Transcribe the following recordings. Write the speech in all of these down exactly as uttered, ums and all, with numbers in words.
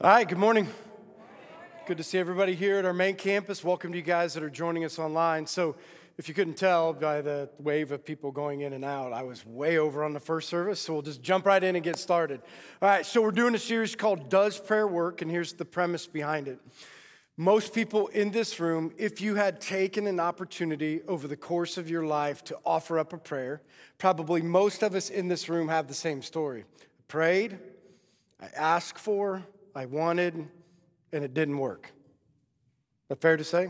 All right, good morning. Good to see everybody here at our main campus. Welcome to you guys that are joining us online. So if you couldn't tell by the wave of people going in and out, I was way over on the first service, so we'll just jump right in and get started. All right, so we're doing a series called Does Prayer Work? And here's the premise behind it. Most people in this room, if you had taken an opportunity over the course of your life to offer up a prayer, probably most of us in this room have the same story. I prayed, I asked for, I wanted, and it didn't work. Is that fair to say?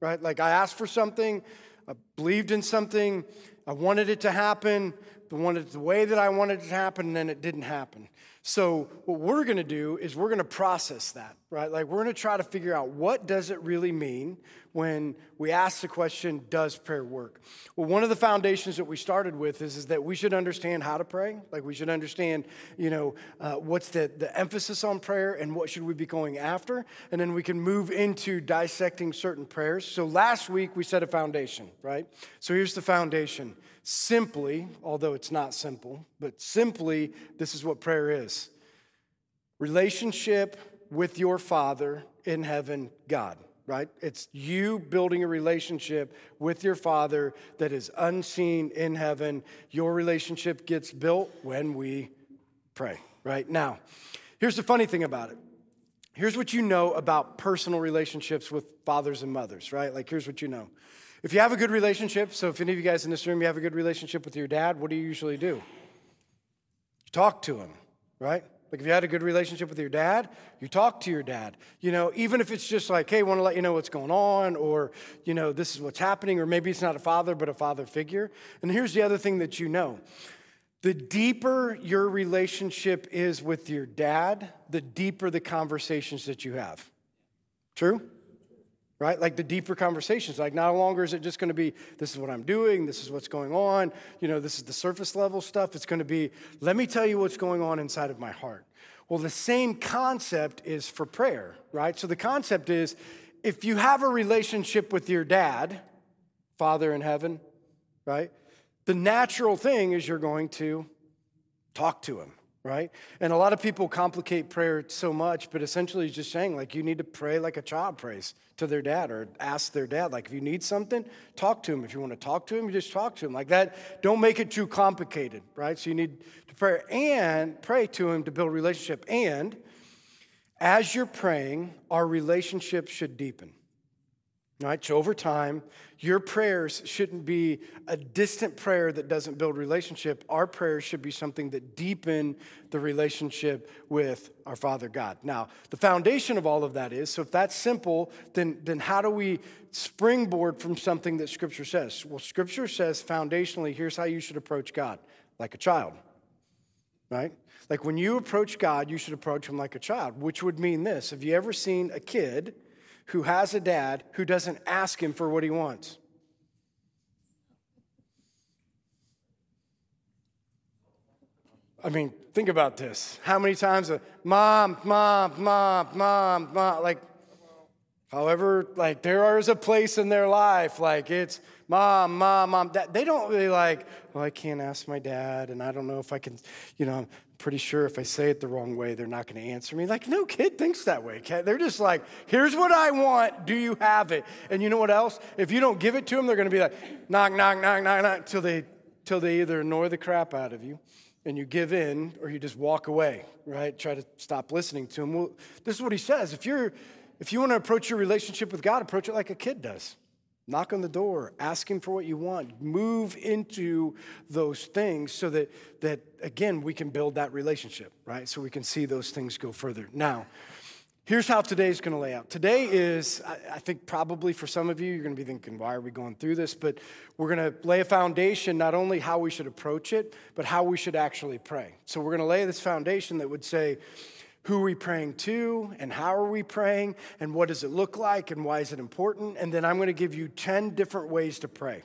Right? Like I asked for something, I believed in something, I wanted it to happen, I wanted it the way that I wanted it to happen, and then it didn't happen. So what we're going to do is we're going to process that, right? Like we're going to try to figure out what does it really mean when we ask the question, does prayer work? Well, one of the foundations that we started with is, is that we should understand how to pray. Like we should understand, you know, uh, what's the, the emphasis on prayer and what should we be going after? And then we can move into dissecting certain prayers. So last week we set a foundation, right? So here's the foundation. Simply, although it's not simple, but simply, this is what prayer is. Relationship with your Father in heaven, God. Right? It's you building a relationship with your Father that is unseen in heaven. Your relationship gets built when we pray, right? Now, here's the funny thing about it. Here's what you know about personal relationships with fathers and mothers, right? Like, here's what you know. If you have a good relationship, so if any of you guys in this room, you have a good relationship with your dad, what do you usually do? You talk to him, right? Like if you had a good relationship with your dad, you talk to your dad, you know, even if it's just like, hey, want to let you know what's going on, or, you know, this is what's happening, or maybe it's not a father, but a father figure. And here's the other thing that you know. The deeper your relationship is with your dad, the deeper the conversations that you have. True? Right? Like the deeper conversations, like not longer is it just going to be, this is what I'm doing, this is what's going on, you know, this is the surface level stuff. It's going to be, let me tell you what's going on inside of my heart. Well, the same concept is for prayer, right? So the concept is, if you have a relationship with your dad, Father in heaven, right? The natural thing is you're going to talk to him. Right? And a lot of people complicate prayer so much, but essentially it's just saying, like, you need to pray like a child prays to their dad or ask their dad. Like, if you need something, talk to him. If you want to talk to him, you just talk to him. Like that, don't make it too complicated, right? So you need to pray and pray to him to build a relationship. And as you're praying, our relationship should deepen. Right? So over time, your prayers shouldn't be a distant prayer that doesn't build relationship. Our prayers should be something that deepen the relationship with our Father God. Now, the foundation of all of that is, so if that's simple, then, then how do we springboard from something that Scripture says? Well, Scripture says foundationally, here's how you should approach God, like a child, right? Like when you approach God, you should approach him like a child, which would mean this. Have you ever seen a kid who has a dad who doesn't ask him for what he wants? I mean, think about this. How many times, a, mom, mom, mom, mom, mom, like, however, like, there is a place in their life, like, it's mom, mom, mom, dad. They don't really like, well, I can't ask my dad, and I don't know if I can, you know, pretty sure if I say it the wrong way, they're not going to answer me. Like, no kid thinks that way. They're just like, here's what I want. Do you have it? And you know what else? If you don't give it to them, they're going to be like, knock, knock, knock, knock, knock, till they, till they either annoy the crap out of you and you give in or you just walk away, right? Try to stop listening to them. Well, this is what he says. If you're, if you want to approach your relationship with God, approach it like a kid does. Knock on the door, ask him for what you want, move into those things so that, that again, we can build that relationship, right? So we can see those things go further. Now, here's how today's going to lay out. Today is, I think probably for some of you, you're going to be thinking, why are we going through this? But we're going to lay a foundation, not only how we should approach it, but how we should actually pray. So we're going to lay this foundation that would say, who are we praying to, and how are we praying, and what does it look like, and why is it important? And then I'm going to give you ten different ways to pray.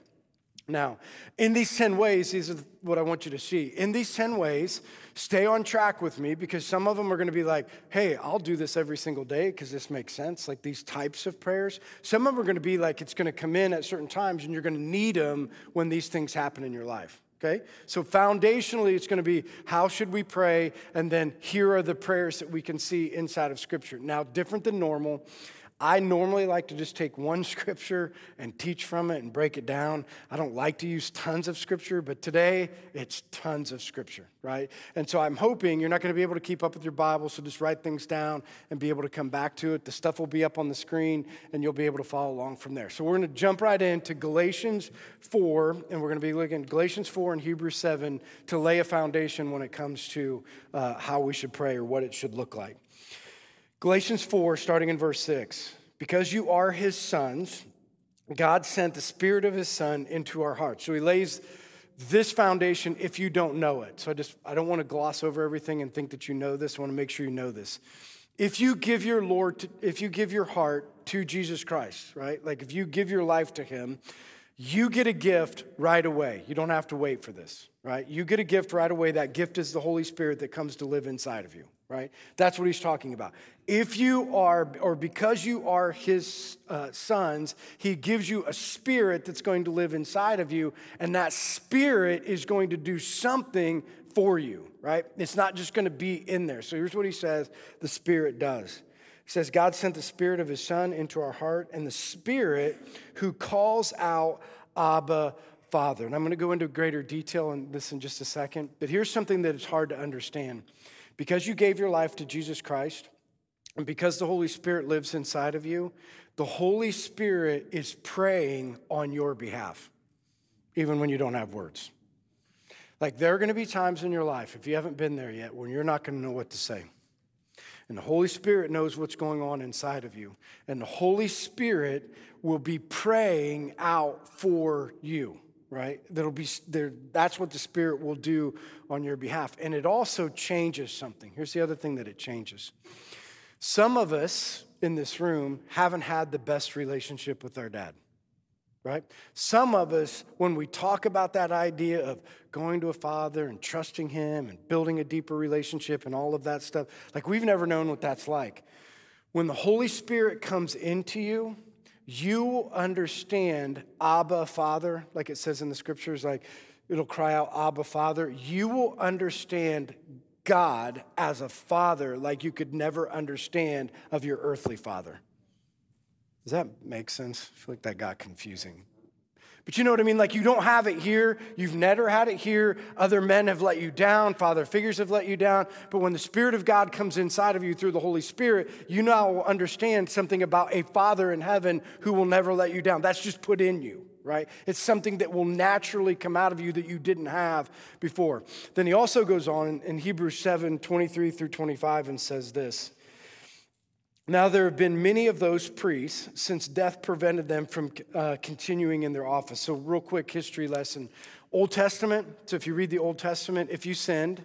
Now, in these ten ways, these are what I want you to see. In these ten ways, stay on track with me, because some of them are going to be like, hey, I'll do this every single day because this makes sense, like these types of prayers. Some of them are going to be like it's going to come in at certain times, and you're going to need them when these things happen in your life. Okay? So foundationally, it's going to be how should we pray, and then here are the prayers that we can see inside of Scripture. Now, different than normal, I normally like to just take one Scripture and teach from it and break it down. I don't like to use tons of Scripture, but today it's tons of Scripture, right? And so I'm hoping you're not going to be able to keep up with your Bible, so just write things down and be able to come back to it. The stuff will be up on the screen, and you'll be able to follow along from there. So we're going to jump right into Galatians four, and we're going to be looking at Galatians four and Hebrews seven to lay a foundation when it comes to uh, how we should pray or what it should look like. Galatians four, starting in verse six. Because you are his sons, God sent the Spirit of his Son into our hearts. So he lays this foundation if you don't know it. So I just, I don't want to gloss over everything and think that you know this. I want to make sure you know this. If you give your Lord, to, if you give your heart to Jesus Christ, right? Like if you give your life to him, you get a gift right away. You don't have to wait for this, right? You get a gift right away. That gift is the Holy Spirit that comes to live inside of you, right? That's what he's talking about. If you are, or because you are his uh, sons, he gives you a spirit that's going to live inside of you, and that spirit is going to do something for you, right? It's not just going to be in there. So here's what he says the Spirit does. He says, God sent the Spirit of his Son into our heart, and the Spirit who calls out, Abba, Father. And I'm going to go into greater detail on this in just a second, but here's something that is hard to understand. Because you gave your life to Jesus Christ, and because the Holy Spirit lives inside of you, the Holy Spirit is praying on your behalf, even when you don't have words. Like there are going to be times in your life, if you haven't been there yet, when you're not going to know what to say. And the Holy Spirit knows what's going on inside of you. And the Holy Spirit will be praying out for you. Right? That'll be there. That's what the Spirit will do on your behalf. And it also changes something. Here's the other thing that it changes. Some of us in this room haven't had the best relationship with our dad, right? Some of us, when we talk about that idea of going to a father and trusting him and building a deeper relationship and all of that stuff, like we've never known what that's like. When the Holy Spirit comes into you, you understand Abba, Father, like it says in the Scriptures, like it'll cry out, Abba, Father. You will understand God as a father like you could never understand of your earthly father. Does that make sense? I feel like that got confusing. But you know what I mean? Like you don't have it here. You've never had it here. Other men have let you down. Father figures have let you down. But when the Spirit of God comes inside of you through the Holy Spirit, you now understand something about a Father in heaven who will never let you down. That's just put in you, right? It's something that will naturally come out of you that you didn't have before. Then he also goes on in Hebrews seven, twenty-three through twenty-five and says this. Now there have been many of those priests since death prevented them from uh, continuing in their office. So real quick history lesson. Old Testament, so if you read the Old Testament, if you sinned,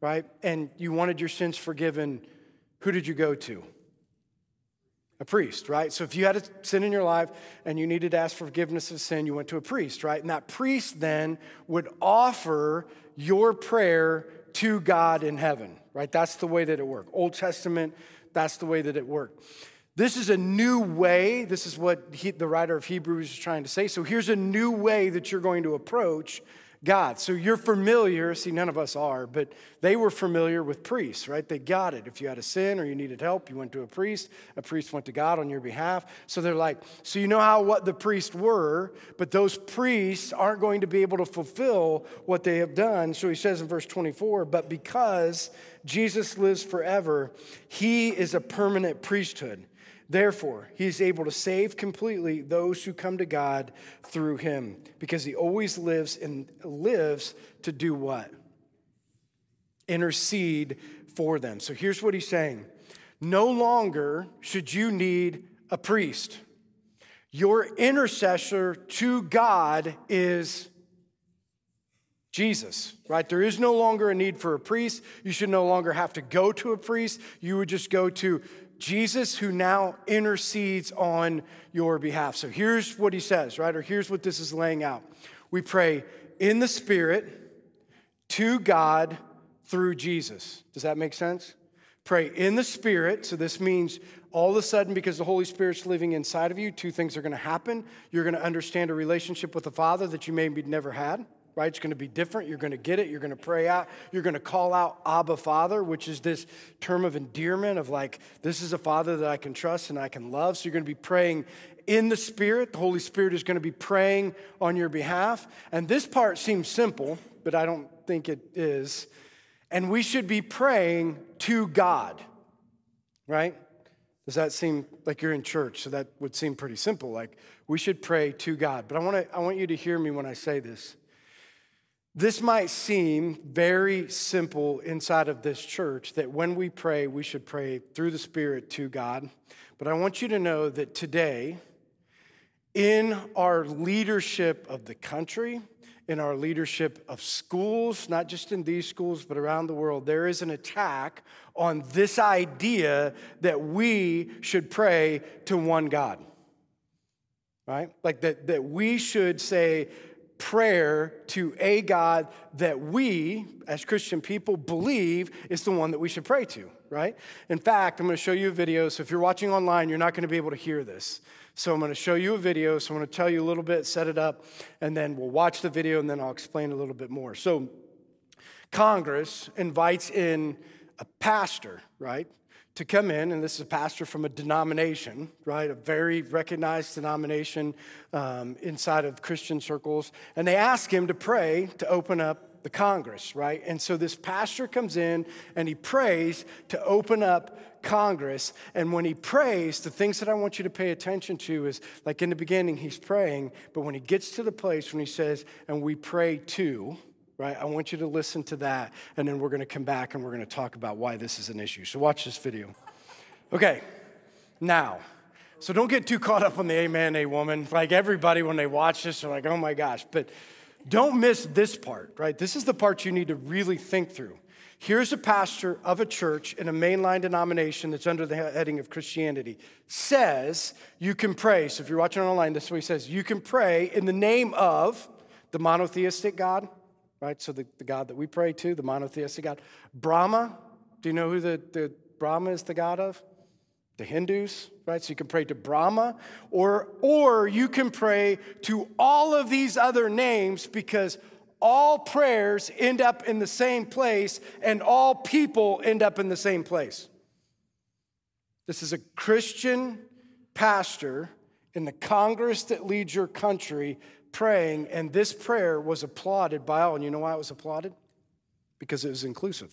right, and you wanted your sins forgiven, who did you go to? A priest, right? So if you had a sin in your life and you needed to ask for forgiveness of sin, you went to a priest, right? And that priest then would offer your prayer to God in heaven, right? That's the way that it worked. Old Testament, that's the way that it worked. This is a new way. This is what he, the writer of Hebrews is trying to say. So here's a new way that you're going to approach God. So you're familiar. See, none of us are, but they were familiar with priests, right? They got it. If you had a sin or you needed help, you went to a priest. A priest went to God on your behalf. So they're like, so you know how what the priests were, but those priests aren't going to be able to fulfill what they have done. So he says in verse twenty-four, but because Jesus lives forever, he is a permanent priesthood. Therefore, he is able to save completely those who come to God through him, because he always lives and lives to do what? Intercede for them. So here's what he's saying. No longer should you need a priest. Your intercessor to God is Jesus, right? There is no longer a need for a priest. You should no longer have to go to a priest. You would just go to Jesus, who now intercedes on your behalf. So here's what he says, right? Or here's what this is laying out. We pray in the Spirit to God through Jesus. Does that make sense? Pray in the Spirit. So this means all of a sudden, because the Holy Spirit's living inside of you, two things are going to happen. You're going to understand a relationship with the Father that you maybe never had, right? It's going to be different. You're going to get it. You're going to pray out. You're going to call out Abba Father, which is this term of endearment of like, this is a father that I can trust and I can love. So you're going to be praying in the Spirit. The Holy Spirit is going to be praying on your behalf. And this part seems simple, but I don't think it is. And we should be praying to God, right? Does that seem like you're in church? So that would seem pretty simple. Like we should pray to God. But I want to I want you to hear me when I say this. This might seem very simple inside of this church that when we pray, we should pray through the Spirit to God. But I want you to know that today, in our leadership of the country, in our leadership of schools, not just in these schools, but around the world, there is an attack on this idea that we should pray to one God, right? Like that, that we should say prayer to a God that we, as Christian people, believe is the one that we should pray to, right? In fact, I'm going to show you a video. So if you're watching online, you're not going to be able to hear this. So I'm going to show you a video. So I'm going to tell you a little bit, set it up, and then we'll watch the video, and then I'll explain a little bit more. So Congress invites in a pastor, right, to come in, and this is a pastor from a denomination, right, a very recognized denomination um, inside of Christian circles, and they ask him to pray to open up the Congress, right? And so this pastor comes in, and he prays to open up Congress, and when he prays, the things that I want you to pay attention to is, like in the beginning, he's praying, but when he gets to the place when he says, and we pray to, right, I want you to listen to that, and then we're going to come back and we're going to talk about why this is an issue. So watch this video. Okay, now, so don't get too caught up on the amen, a woman. Like everybody, when they watch this, they're like, oh my gosh, but don't miss this part, right? This is the part you need to really think through. Here's a pastor of a church in a mainline denomination that's under the heading of Christianity, says you can pray. So if you're watching online, this is what he says. You can pray in the name of the monotheistic God, right? So the, the God that we pray to, the monotheistic God. Brahma, do you know who the, the Brahma is the God of? The Hindus, right? So you can pray to Brahma, or, or you can pray to all of these other names because all prayers end up in the same place, and all people end up in the same place. This is a Christian pastor in the Congress that leads your country praying, and this prayer was applauded by all. And you know why it was applauded? Because it was inclusive.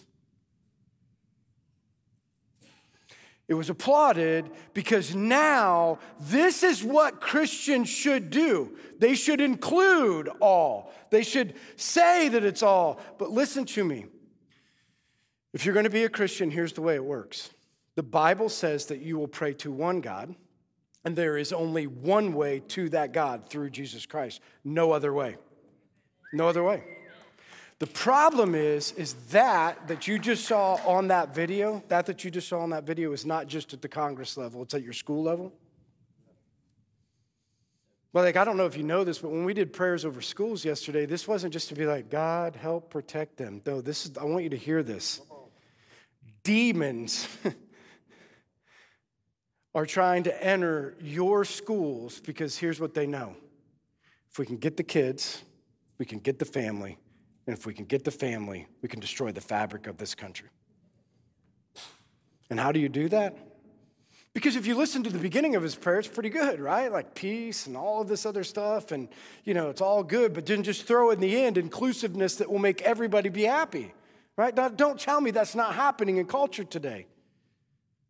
It was applauded because now this is what Christians should do. They should include all. They should say that it's all. But listen to me. If you're going to be a Christian, here's the way it works. The Bible says that you will pray to one God, and there is only one way to that God through Jesus Christ. No other way. No other way. The problem is, is that that you just saw on that video, that that you just saw on that video is not just at the Congress level, it's at your school level. Well, like, I don't know if you know this, but when we did prayers over schools yesterday, this wasn't just to be like, God, help protect them. No, this is, I want you to hear this. Demons are trying to enter your schools because here's what they know. If we can get the kids, we can get the family. And if we can get the family, we can destroy the fabric of this country. And how do you do that? Because if you listen to the beginning of his prayer, it's pretty good, right? Like peace and all of this other stuff, and, you know, it's all good. But then just throw in the end inclusiveness that will make everybody be happy, right? Now, don't tell me that's not happening in culture today.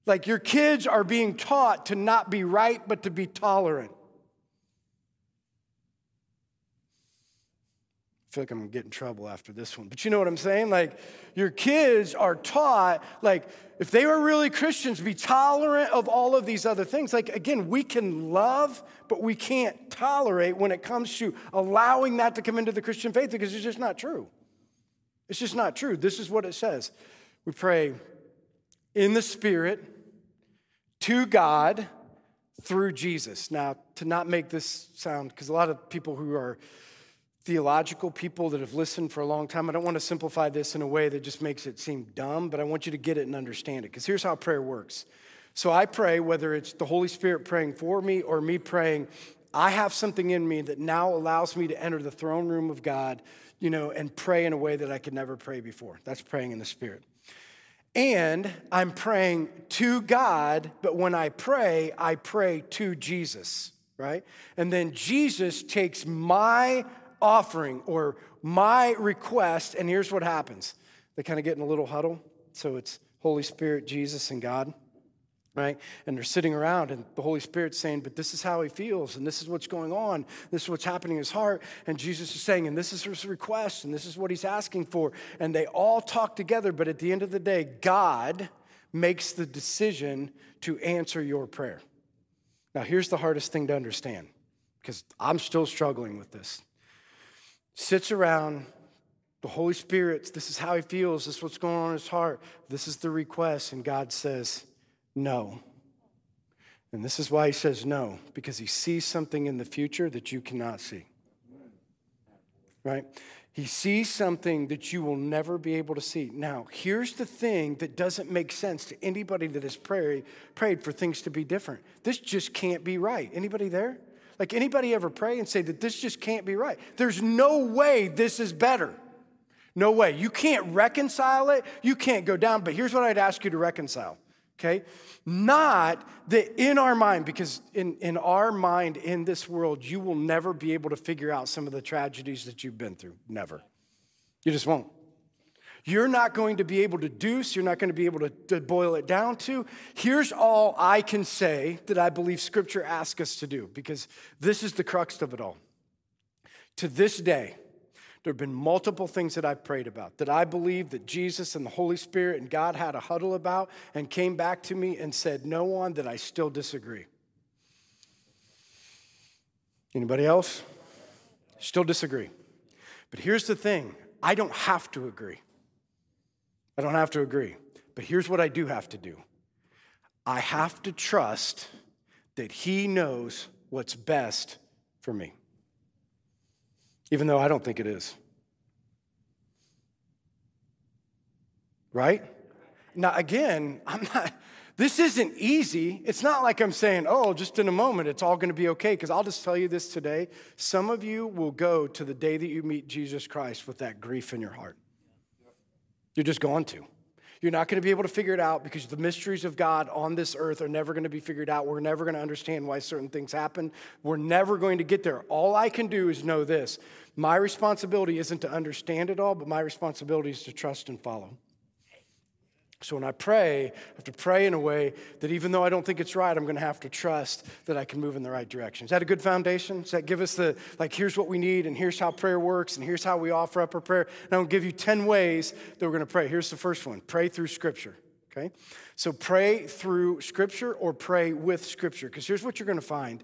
Like your kids are being taught to not be right, but to be tolerant. I feel like I'm going to get in trouble after this one. But you know what I'm saying? Like, your kids are taught, like, if they were really Christians, be tolerant of all of these other things. Like, again, we can love, but we can't tolerate when it comes to allowing that to come into the Christian faith because it's just not true. It's just not true. This is what it says. We pray in the Spirit to God through Jesus. Now, to not make this sound, because a lot of people who are theological people that have listened for a long time, I don't want to simplify this in a way that just makes it seem dumb, but I want you to get it and understand it, because here's how prayer works. So I pray, whether it's the Holy Spirit praying for me or me praying I have something in me that now allows me to enter the throne room of God, you know, and pray in a way that I could never pray before. That's praying in the Spirit. And I'm praying to God, but when I pray, I pray to Jesus, right? And then Jesus takes my offering or my request, and here's what happens. They kind of get in a little huddle. So it's Holy Spirit, Jesus, and God, right? And they're sitting around, and the Holy Spirit's saying, but this is how he feels, and this is what's going on. This is what's happening in his heart. And Jesus is saying, and this is his request, and this is what he's asking for. And they all talk together, but at the end of the day, God makes the decision to answer your prayer. Now, here's the hardest thing to understand, because I'm still struggling with this. Sits around, the Holy Spirit, this is how he feels, this is what's going on in his heart, this is the request, and God says, no. And this is why he says no, because he sees something in the future that you cannot see, right? He sees something that you will never be able to see. Now, here's the thing that doesn't make sense to anybody that has prayed, prayed for things to be different. This just can't be right. Anybody there? Like, anybody ever pray and say that this just can't be right? There's no way this is better. No way. You can't reconcile it. You can't go down. But here's what I'd ask you to reconcile. Okay? Not that in our mind, because in, in our mind, in this world, you will never be able to figure out some of the tragedies that you've been through. Never. You just won't. You're not going to be able to deuce. You're not going to be able to, to boil it down to. Here's all I can say that I believe Scripture asks us to do, because this is the crux of it all. To this day, there have been multiple things that I've prayed about that I believe that Jesus and the Holy Spirit and God had a huddle about and came back to me and said no on, that I still disagree. Anybody else? Still disagree. But here's the thing. I don't have to agree. I don't have to agree. But here's what I do have to do. I have to trust that he knows what's best for me, even though I don't think it is. Right? Now, again, I'm not, this isn't easy. It's not like I'm saying, oh, just in a moment, it's all going to be okay, because I'll just tell you this today. Some of you will go to the day that you meet Jesus Christ with that grief in your heart. You're just going to. You're not going to be able to figure it out, because the mysteries of God on this earth are never going to be figured out. We're never going to understand why certain things happen. We're never going to get there. All I can do is know this. My responsibility isn't to understand it all, but my responsibility is to trust and follow. So when I pray, I have to pray in a way that even though I don't think it's right, I'm going to have to trust that I can move in the right direction. Is that a good foundation? Does that give us the, like, here's what we need, and here's how prayer works, and here's how we offer up our prayer? And I'm going to give you ten ways that we're going to pray. Here's the first one. Pray through Scripture, okay? So pray through Scripture or pray with Scripture, because here's what you're going to find.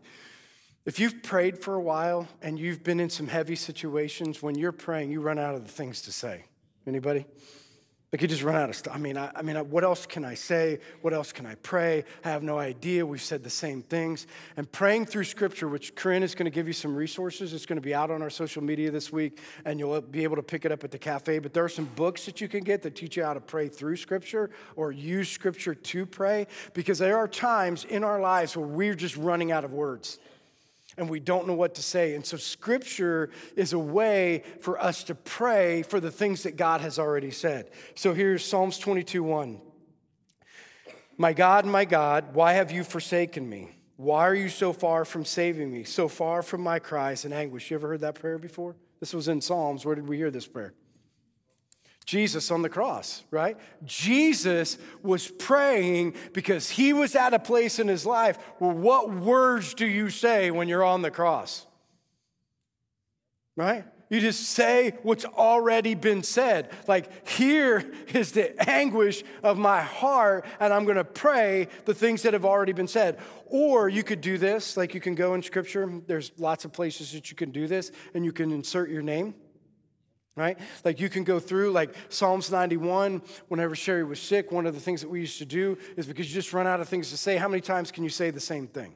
If you've prayed for a while and you've been in some heavy situations, when you're praying, you run out of the things to say. Anybody? Like, you just run out of stuff. I mean, I, I mean, what else can I say? What else can I pray? I have no idea. We've said the same things. And praying through Scripture, which Corinne is going to give you some resources. It's going to be out on our social media this week, and you'll be able to pick it up at the cafe. But there are some books that you can get that teach you how to pray through Scripture or use Scripture to pray, because there are times in our lives where we're just running out of words, and we don't know what to say. And so Scripture is a way for us to pray for the things that God has already said. So here's Psalms twenty-two one. My God, my God, why have you forsaken me? Why are you so far from saving me, so far from my cries and anguish? You ever heard that prayer before? This was in Psalms. Where did we hear this prayer? Jesus on the cross, right? Jesus was praying because he was at a place in his life where, what words do you say when you're on the cross? Right? You just say what's already been said. Like, here is the anguish of my heart, and I'm going to pray the things that have already been said. Or you could do this, like, you can go in Scripture. There's lots of places that you can do this, and you can insert your name. Right? Like, you can go through, like, Psalms ninety-one, whenever Sherry was sick, one of the things that we used to do is, because you just run out of things to say, how many times can you say the same thing?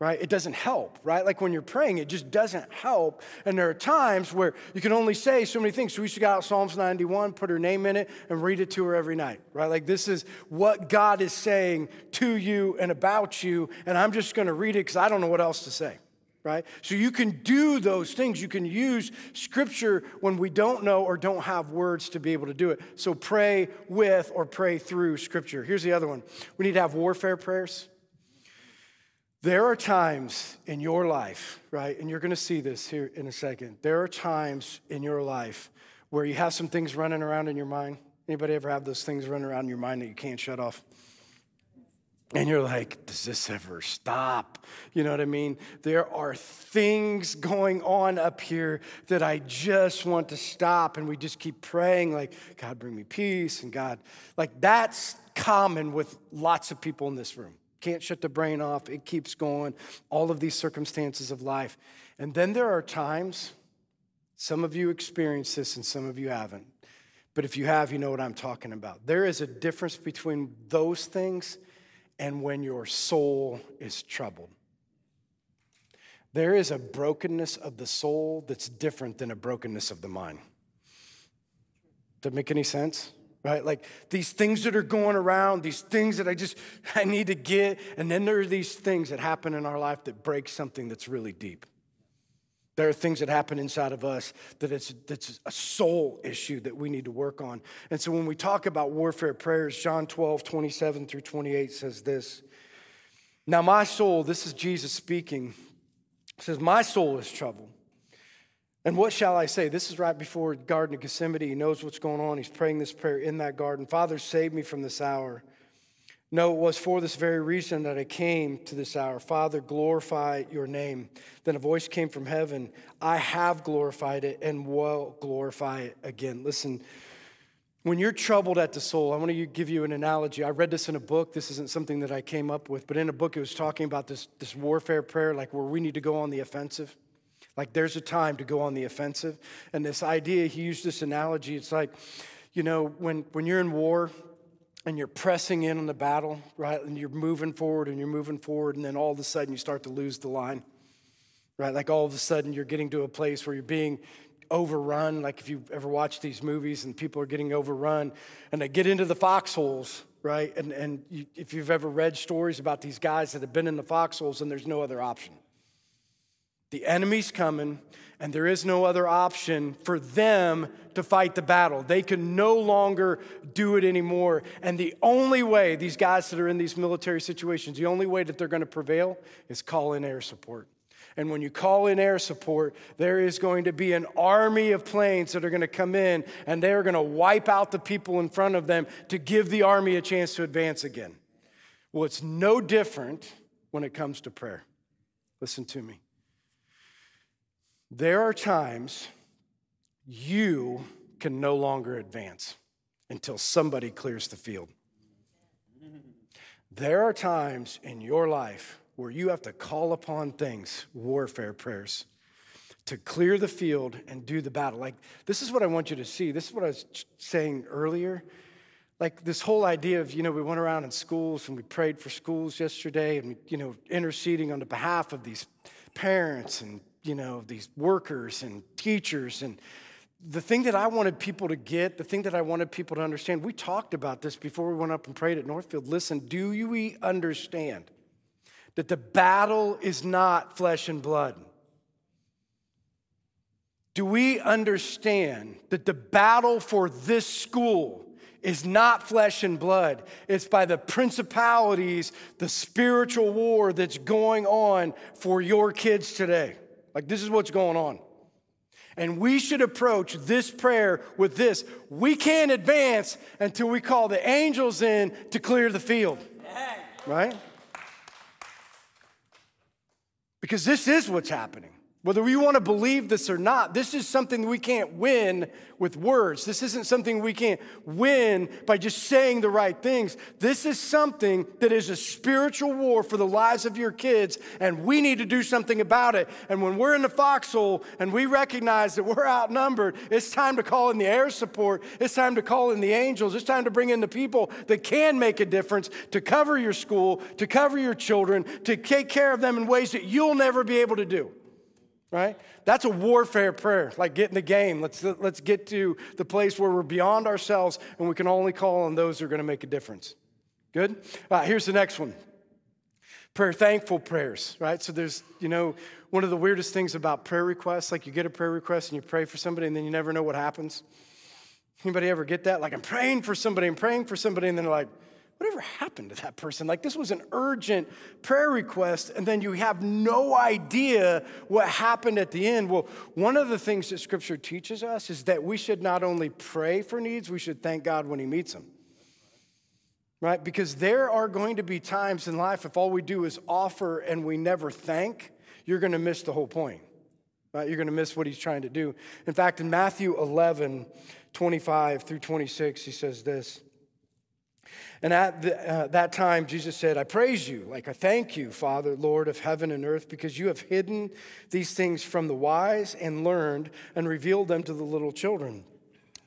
Right? It doesn't help, right? Like, when you're praying, it just doesn't help. And there are times where you can only say so many things. So we used to go out Psalms ninety-one, put her name in it, and read it to her every night, right? Like, this is what God is saying to you and about you, and I'm just going to read it because I don't know what else to say. right? So you can do those things. You can use Scripture when we don't know or don't have words to be able to do it. So pray with or pray through Scripture. Here's the other one. We need to have warfare prayers. There are times in your life, right, and you're going to see this here in a second. There are times in your life where you have some things running around in your mind. Anybody ever have those things running around in your mind that you can't shut off? And you're like, does this ever stop? You know what I mean? There are things going on up here that I just want to stop. And we just keep praying like, God, bring me peace. And God, like that's common with lots of people in this room. Can't shut the brain off. It keeps going. All of these circumstances of life. And then there are times, some of you experience this and some of you haven't. But if you have, you know what I'm talking about. There is a difference between those things and when your soul is troubled. There is a brokenness of the soul that's different than a brokenness of the mind. Does that make any sense? Right? Like these things that are going around, these things that I just, I need to get. And then there are these things that happen in our life that break something that's really deep. There are things that happen inside of us that it's that's a soul issue that we need to work on. And so when we talk about warfare prayers, John twelve, twenty-seven through twenty-eight says this. Now my soul, this is Jesus speaking, says, my soul is troubled. And what shall I say? This is right before the Garden of Gethsemane. He knows what's going on. He's praying this prayer in that garden. Father, save me from this hour. No, it was for this very reason that I came to this hour. Father, glorify your name. Then a voice came from heaven. I have glorified it and will glorify it again. Listen, when you're troubled at the soul, I want to give you an analogy. I read this in a book. This isn't something that I came up with, but in a book it was talking about this, this warfare prayer, like where we need to go on the offensive. Like there's a time to go on the offensive. And this idea, he used this analogy. It's like, you know, when, when you're in war, and you're pressing in on the battle, right? And you're moving forward and you're moving forward. And then all of a sudden you start to lose the line, right? Like all of a sudden you're getting to a place where you're being overrun. Like if you've ever watched these movies and people are getting overrun and they get into the foxholes, right? And, and you, if you've ever read stories about these guys that have been in the foxholes and there's no other option. The enemy's coming, and there is no other option for them to fight the battle. They can no longer do it anymore. And the only way, these guys that are in these military situations, the only way that they're going to prevail is call in air support. And when you call in air support, there is going to be an army of planes that are going to come in, and they are going to wipe out the people in front of them to give the army a chance to advance again. Well, it's no different when it comes to prayer. Listen to me. There are times you can no longer advance until somebody clears the field. There are times in your life where you have to call upon things, warfare prayers, to clear the field and do the battle. Like, this is what I want you to see. This is what I was saying earlier. Like this whole idea of, you know, we went around in schools and we prayed for schools yesterday and, you know, interceding on the behalf of these parents and, you know, these workers and teachers. And the thing that I wanted people to get, the thing that I wanted people to understand, we talked about this before we went up and prayed at Northfield. Listen, do you understand that the battle is not flesh and blood? Do we understand that the battle for this school is not flesh and blood? It's by the principalities, the spiritual war that's going on for your kids today. Like, this is what's going on. And we should approach this prayer with this. We can't advance until we call the angels in to clear the field. Yeah. Right? Because this is what's happening. Whether we want to believe this or not, this is something we can't win with words. This isn't something we can't win by just saying the right things. This is something that is a spiritual war for the lives of your kids, and we need to do something about it. And when we're in the foxhole and we recognize that we're outnumbered, it's time to call in the air support. It's time to call in the angels. It's time to bring in the people that can make a difference to cover your school, to cover your children, to take care of them in ways that you'll never be able to do. Right? That's a warfare prayer, like get in the game. Let's, let's get to the place where we're beyond ourselves and we can only call on those who are going to make a difference. Good? All right, here's the next one. Prayer, thankful prayers, right? So there's, you know, One of the weirdest things about prayer requests, like you get a prayer request and you pray for somebody and then you never know what happens. Anybody ever get that? Like I'm praying for somebody, I'm praying for somebody, and then like, whatever happened to that person? Like this was an urgent prayer request, and then you have no idea what happened at the end. Well, one of the things that Scripture teaches us is that we should not only pray for needs, we should thank God when he meets them. Right? Because there are going to be times in life if all we do is offer and we never thank, you're going to miss the whole point. Right? You're going to miss what he's trying to do. In fact, in Matthew eleven, twenty-five through twenty-six, he says this. And at the, uh, that time, Jesus said, I praise you, like I thank you, Father, Lord of heaven and earth, because you have hidden these things from the wise and learned and revealed them to the little children.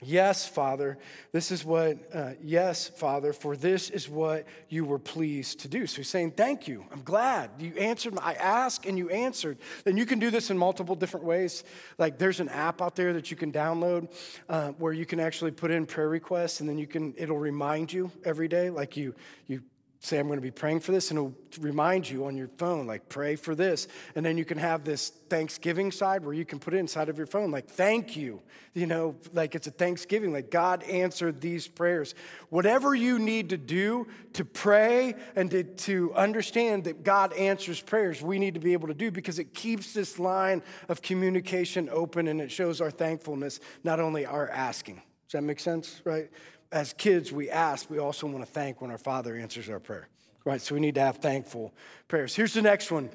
Yes, Father, this is what, uh, yes, Father, for this is what you were pleased to do. So he's saying, thank you. I'm glad you answered. I asked and you answered. And you can do this in multiple different ways. Like there's an app out there that you can download uh, where you can actually put in prayer requests, and then you can, it'll remind you every day. Like you, you say, I'm going to be praying for this, and it'll remind you on your phone, like pray for this. And then you can have this Thanksgiving side where you can put it inside of your phone, like thank you, you know, like it's a Thanksgiving, like God answered these prayers. Whatever you need to do to pray and to, to understand that God answers prayers, we need to be able to do, because it keeps this line of communication open, and it shows our thankfulness, not only our asking. Does that make sense, right? As kids, we ask, we also want to thank when our Father answers our prayer, right? So we need to have thankful prayers. Here's the next one.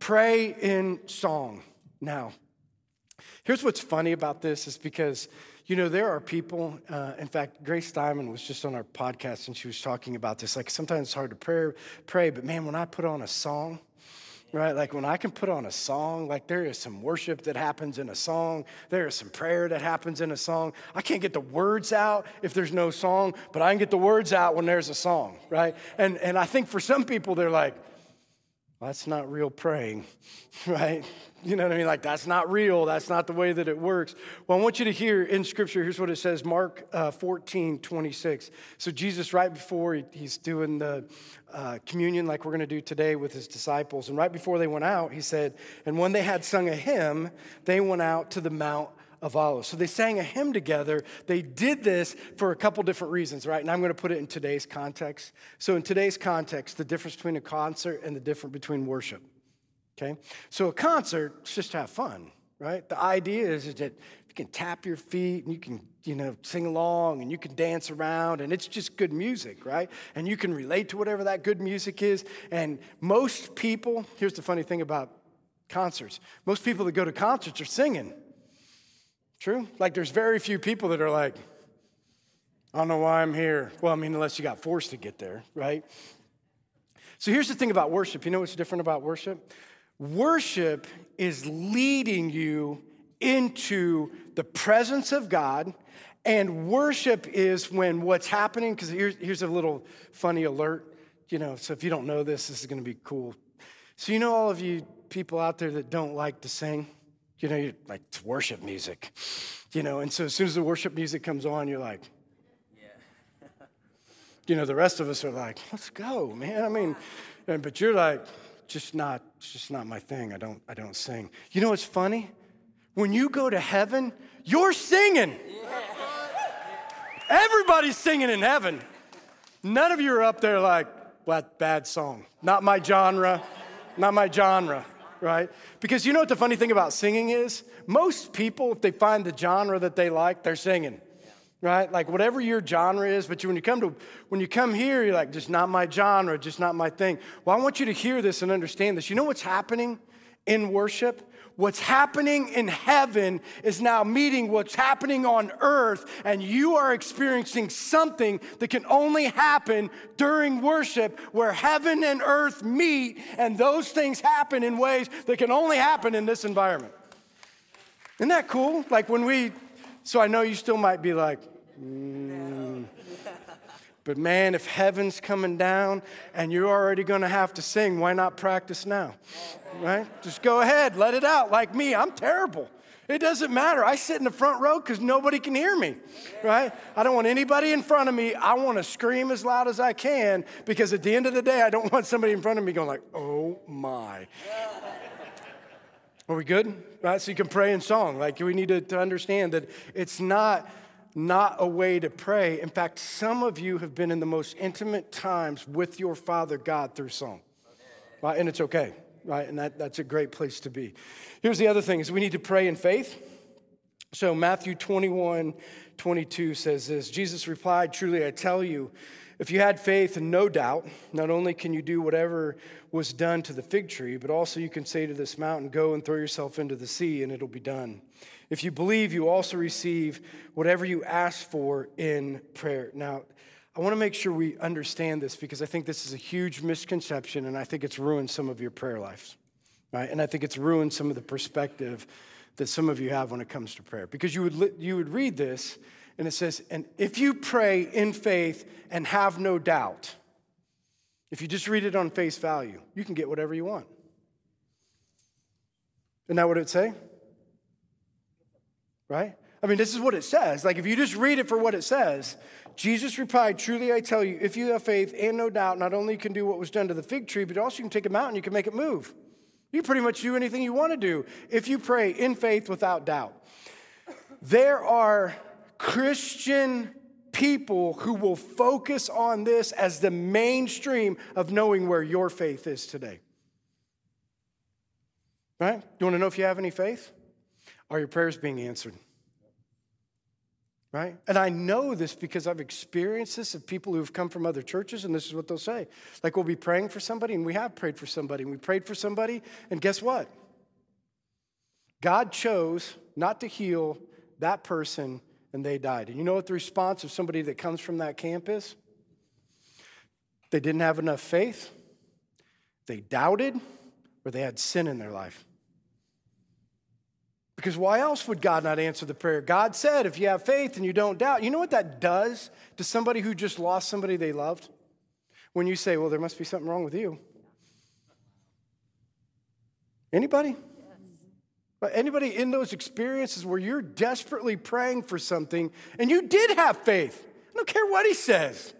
Pray in song. Now, here's what's funny about this is because, you know, there are people, uh, in fact, Grace Diamond was just on our podcast, and she was talking about this. Like, sometimes it's hard to pray, pray but man, when I put on a song, right? Like when I can put on a song, like there is some worship that happens in a song. There is some prayer that happens in a song. I can't get the words out if there's no song, but I can get the words out when there's a song, right? And and I think for some people, they're like, well, that's not real praying, right? You know what I mean? Like that's not real. That's not the way that it works. Well, I want you to hear in Scripture, here's what it says, Mark uh, fourteen, twenty-six. So Jesus, right before he, he's doing the Uh, communion like we're going to do today with his disciples. And right before they went out, he said, and when they had sung a hymn, they went out to the Mount of Olives. So they sang a hymn together. They did this for a couple different reasons, right? And I'm going to put it in today's context. So in today's context, the difference between a concert and the difference between worship, okay? So a concert is just to have fun, right? The idea is, is that you can tap your feet and you can you know, sing along, and you can dance around, and it's just good music, right? And you can relate to whatever that good music is. And most people, here's the funny thing about concerts. Most people that go to concerts are singing. True? Like there's very few people that are like, I don't know why I'm here. Well, I mean, unless you got forced to get there, right? So here's the thing about worship. You know what's different about worship? Worship is leading you into the presence of God, and worship is when what's happening, because here's, here's a little funny alert, you know, so if you don't know this, this is going to be cool. So you know all of you people out there that don't like to sing, you know, you're like, it's worship music, you know, and so as soon as the worship music comes on, you're like, yeah. You know, the rest of us are like, let's go, man, I mean, but you're like, just not, it's just not my thing, I don't, I don't sing. You know what's funny? When you go to heaven, you're singing. Yeah. Everybody's singing in heaven. None of you are up there like, well, that bad song. Not my genre, not my genre, right? Because you know what the funny thing about singing is? Most people, if they find the genre that they like, they're singing, right? Like whatever your genre is, but you, when you come to, when you come here, you're like, just not my genre, just not my thing. Well, I want you to hear this and understand this. You know what's happening in worship? What's happening in heaven is now meeting what's happening on earth, and you are experiencing something that can only happen during worship, where heaven and earth meet, and those things happen in ways that can only happen in this environment. Isn't that cool? Like when we, so I know you still might be like, mm. But man, if heaven's coming down and you're already going to have to sing, why not practice now, right? Just go ahead, let it out. Like me, I'm terrible. It doesn't matter. I sit in the front row because nobody can hear me, right? I don't want anybody in front of me. I want to scream as loud as I can, because at the end of the day, I don't want somebody in front of me going like, oh my. Are we good? Right? So you can pray in song. Like, we need to, to understand that it's not not a way to pray. In fact, some of you have been in the most intimate times with your Father God through song. Right? And it's okay. Right? And that, that's a great place to be. Here's the other thing is we need to pray in faith. So Matthew twenty-one twenty-two says this. Jesus replied, "Truly I tell you, if you had faith and no doubt, not only can you do whatever was done to the fig tree, but also you can say to this mountain, 'Go and throw yourself into the sea,' and it'll be done. If you believe, you also receive whatever you ask for in prayer." Now, I want to make sure we understand this, because I think this is a huge misconception, and I think it's ruined some of your prayer lives, right? And I think it's ruined some of the perspective that some of you have when it comes to prayer. Because you would you would read this, and it says, and if you pray in faith and have no doubt, if you just read it on face value, you can get whatever you want. Isn't that what it would say? Right? I mean, this is what it says. Like, if you just read it for what it says, Jesus replied, "Truly I tell you, if you have faith and no doubt, not only can do what was done to the fig tree, but also you can take a mountain, you can make it move." You pretty much do anything you want to do if you pray in faith without doubt. There are Christian people who will focus on this as the mainstream of knowing where your faith is today. Right? You want to know if you have any faith? Are your prayers being answered? Right? And I know this because I've experienced this of people who've come from other churches, and this is what they'll say. Like, we'll be praying for somebody, and we have prayed for somebody, and we prayed for somebody, and guess what? God chose not to heal that person, and they died. And you know what the response of somebody that comes from that camp is? They didn't have enough faith, they doubted, or they had sin in their life. Because why else would God not answer the prayer? God said, if you have faith and you don't doubt, you know what that does to somebody who just lost somebody they loved? When you say, well, there must be something wrong with you. Anybody? Yes. Anybody in those experiences where you're desperately praying for something and you did have faith? I don't care what he says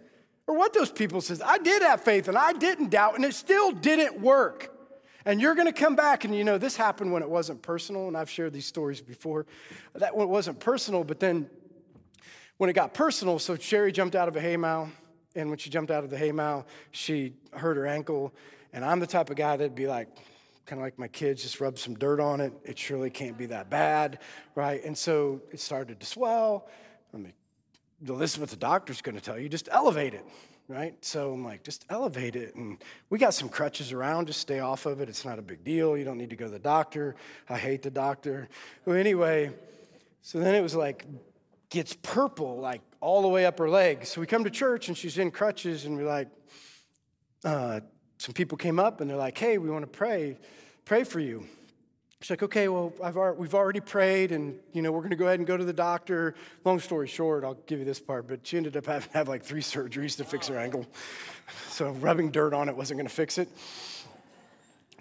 or what those people says. I did have faith and I didn't doubt and it still didn't work. And you're going to come back, and you know, this happened when it wasn't personal, and I've shared these stories before. That one wasn't personal, but then when it got personal, so Sherry jumped out of a hay mow, and when she jumped out of the hay mow, she hurt her ankle, and I'm the type of guy that'd be like, kind of like my kids, just rub some dirt on it. It surely can't be that bad, right? And so it started to swell. I mean, this is what the doctor's going to tell you, just elevate it. Right? So I'm like, just elevate it. And we got some crutches around. Just stay off of it. It's not a big deal. You don't need to go to the doctor. I hate the doctor. Well, anyway, so then it was like, gets purple, like all the way up her leg. So we come to church and she's in crutches and we're like, uh, some people came up and they're like, hey, we want to pray, pray for you. She's like, okay, well, I've already, we've already prayed, and, you know, we're going to go ahead and go to the doctor. Long story short, I'll give you this part, but she ended up having to have like three surgeries to fix her ankle. So rubbing dirt on it wasn't going to fix it.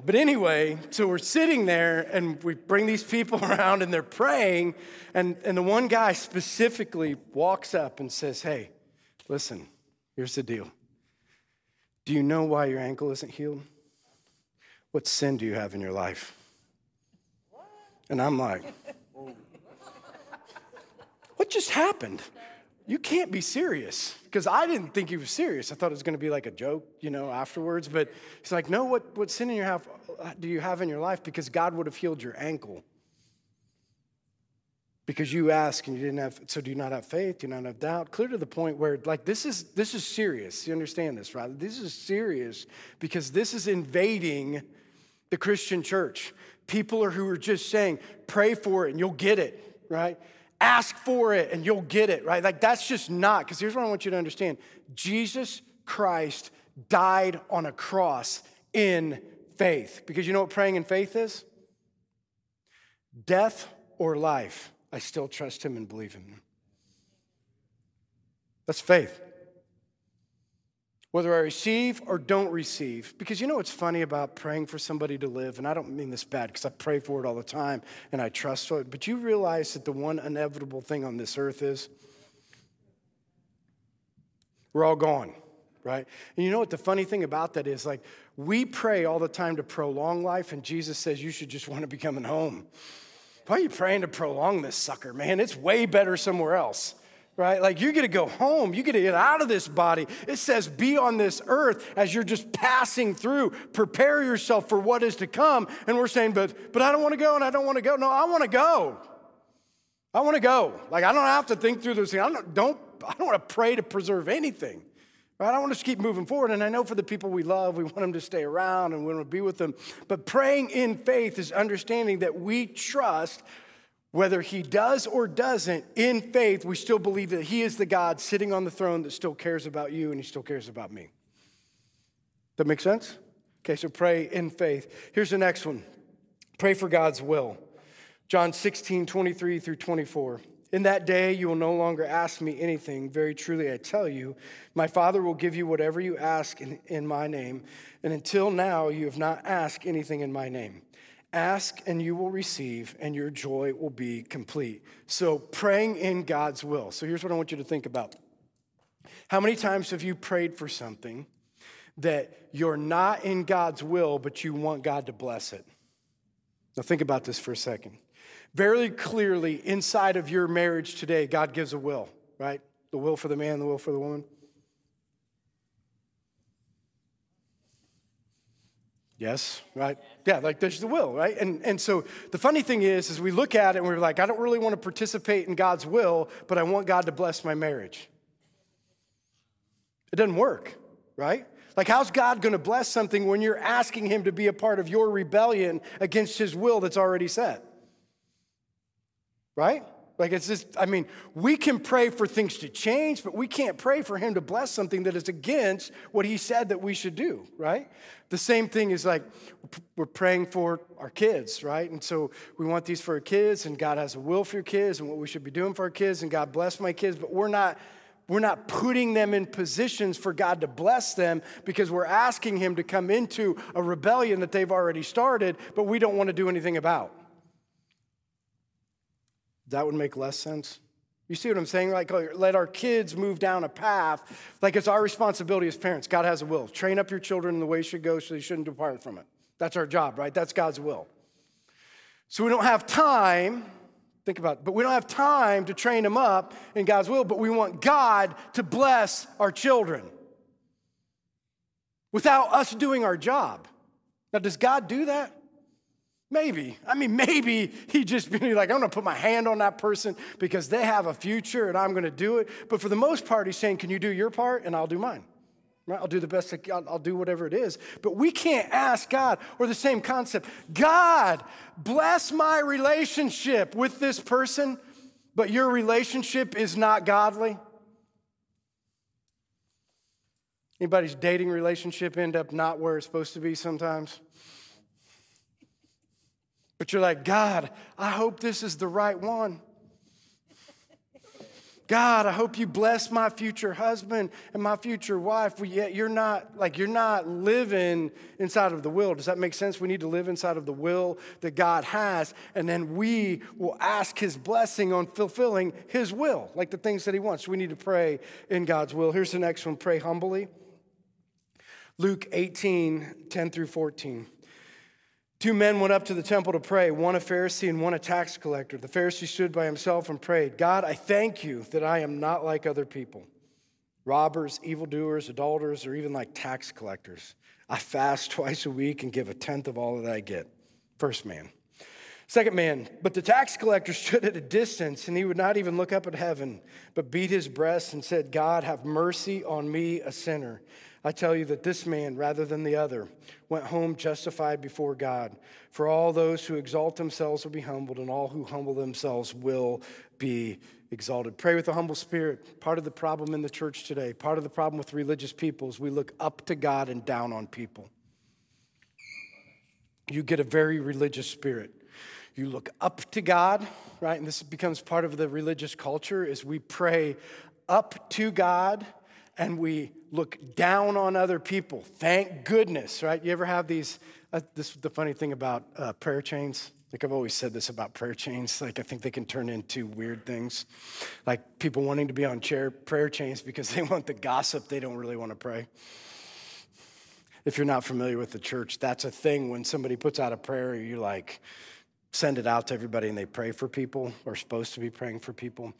But anyway, so we're sitting there, and we bring these people around, and they're praying, and, and the one guy specifically walks up and says, hey, listen, here's the deal. Do you know why your ankle isn't healed? What sin do you have in your life? And I'm like, what just happened? You can't be serious. Because I didn't think he was serious. I thought it was going to be like a joke, you know, afterwards. But he's like, no, what, what sin in your half, do you have in your life? Because God would have healed your ankle. Because you ask and you didn't have, so do you not have faith? Do you not have doubt? Clear to the point where, like, this is this is serious. You understand this, right? This is serious because this is invading the Christian church. People are who are just saying, pray for it and you'll get it, right? Ask for it and you'll get it, right? Like, that's just not, because here's what I want you to understand. Jesus Christ died on a cross in faith. Because you know what praying in faith is? Death or life, I still trust him and believe in him. That's faith. Whether I receive or don't receive, because you know what's funny about praying for somebody to live, and I don't mean this bad because I pray for it all the time and I trust it, but you realize that the one inevitable thing on this earth is we're all gone, right? And you know what the funny thing about that is, like, we pray all the time to prolong life, and Jesus says you should just want to be coming home. Why are you praying to prolong this sucker, man? It's way better somewhere else, right? Like, you get to go home. You get to get out of this body. It says be on this earth as you're just passing through. Prepare yourself for what is to come. And we're saying, but, but I don't want to go, and I don't want to go. No, I want to go. I want to go. Like, I don't have to think through this thing. I don't, don't, I don't want to pray to preserve anything, right? I want to just keep moving forward. And I know for the people we love, we want them to stay around and we want to be with them. But praying in faith is understanding that we trust, whether he does or doesn't, in faith, we still believe that he is the God sitting on the throne that still cares about you and he still cares about me. That make sense? Okay, so pray in faith. Here's the next one. Pray for God's will. John sixteen, twenty-three through twenty-four. In that day, you will no longer ask me anything. Very truly, I tell you, my Father will give you whatever you ask in, in my name. And until now, you have not asked anything in my name. Ask and you will receive, and your joy will be complete. So praying in God's will. So here's what I want you to think about. How many times have you prayed for something that you're not in God's will, but you want God to bless it? Now think about this for a second. Very clearly, inside of your marriage today, God gives a will, right? The will for the man, the will for the woman. Yes, right? Yeah, like there's the will, right? And and so the funny thing is, is we look at it and we're like, I don't really want to participate in God's will, but I want God to bless my marriage. It doesn't work, right? Like, how's God going to bless something when you're asking him to be a part of your rebellion against his will that's already set? Right? Like, it's just, I mean, we can pray for things to change, but we can't pray for him to bless something that is against what he said that we should do, right? The same thing is like, we're praying for our kids, right? And so we want these for our kids, and God has a will for your kids and what we should be doing for our kids, and God bless my kids, but we're not... We're not putting them in positions for God to bless them because we're asking him to come into a rebellion that they've already started, but we don't want to do anything about. That would make less sense. You see what I'm saying? Like, let our kids move down a path. Like, it's our responsibility as parents. God has a will. Train up your children in the way you should go so they shouldn't depart from it. That's our job, right? That's God's will. So we don't have time... Think about it. But we don't have time to train them up in God's will, but we want God to bless our children without us doing our job. Now, does God do that? Maybe. I mean, maybe he just be like, I'm going to put my hand on that person because they have a future and I'm going to do it. But for the most part, he's saying, can you do your part? And I'll do mine. Right? I'll do the best, I'll do whatever it is. But we can't ask God, or the same concept, God, bless my relationship with this person, but your relationship is not godly. Anybody's dating relationship end up not where it's supposed to be sometimes? But you're like, God, I hope this is the right one. God, I hope you bless my future husband and my future wife. Yet you're not, like, you're not living inside of the will. Does that make sense? We need to live inside of the will that God has, and then we will ask his blessing on fulfilling his will, like the things that he wants. We need to pray in God's will. Here's the next one. Pray humbly. Luke eighteen, ten through fourteen. Two men went up to the temple to pray, one a Pharisee and one a tax collector. The Pharisee stood by himself and prayed, God, I thank you that I am not like other people, robbers, evildoers, adulterers, or even like tax collectors. I fast twice a week and give a tenth of all that I get. First man. Second man, but the tax collector stood at a distance, and he would not even look up at heaven, but beat his breast and said, God, have mercy on me, a sinner. I tell you that this man, rather than the other, went home justified before God. For all those who exalt themselves will be humbled, and all who humble themselves will be exalted. Pray with a humble spirit. Part of the problem in the church today, part of the problem with religious people is we look up to God and down on people. You get a very religious spirit. You look up to God, right? And this becomes part of the religious culture is we pray up to God and we look down on other people. Thank goodness, right? You ever have these, uh, this is the funny thing about uh, prayer chains, Like I've always said this about prayer chains. Like I think they can turn into weird things. Like people wanting to be on chair, prayer chains because they want the gossip. They don't really want to pray. If you're not familiar with the church, that's a thing. When somebody puts out a prayer, you like send it out to everybody and they pray for people or supposed to be praying for people.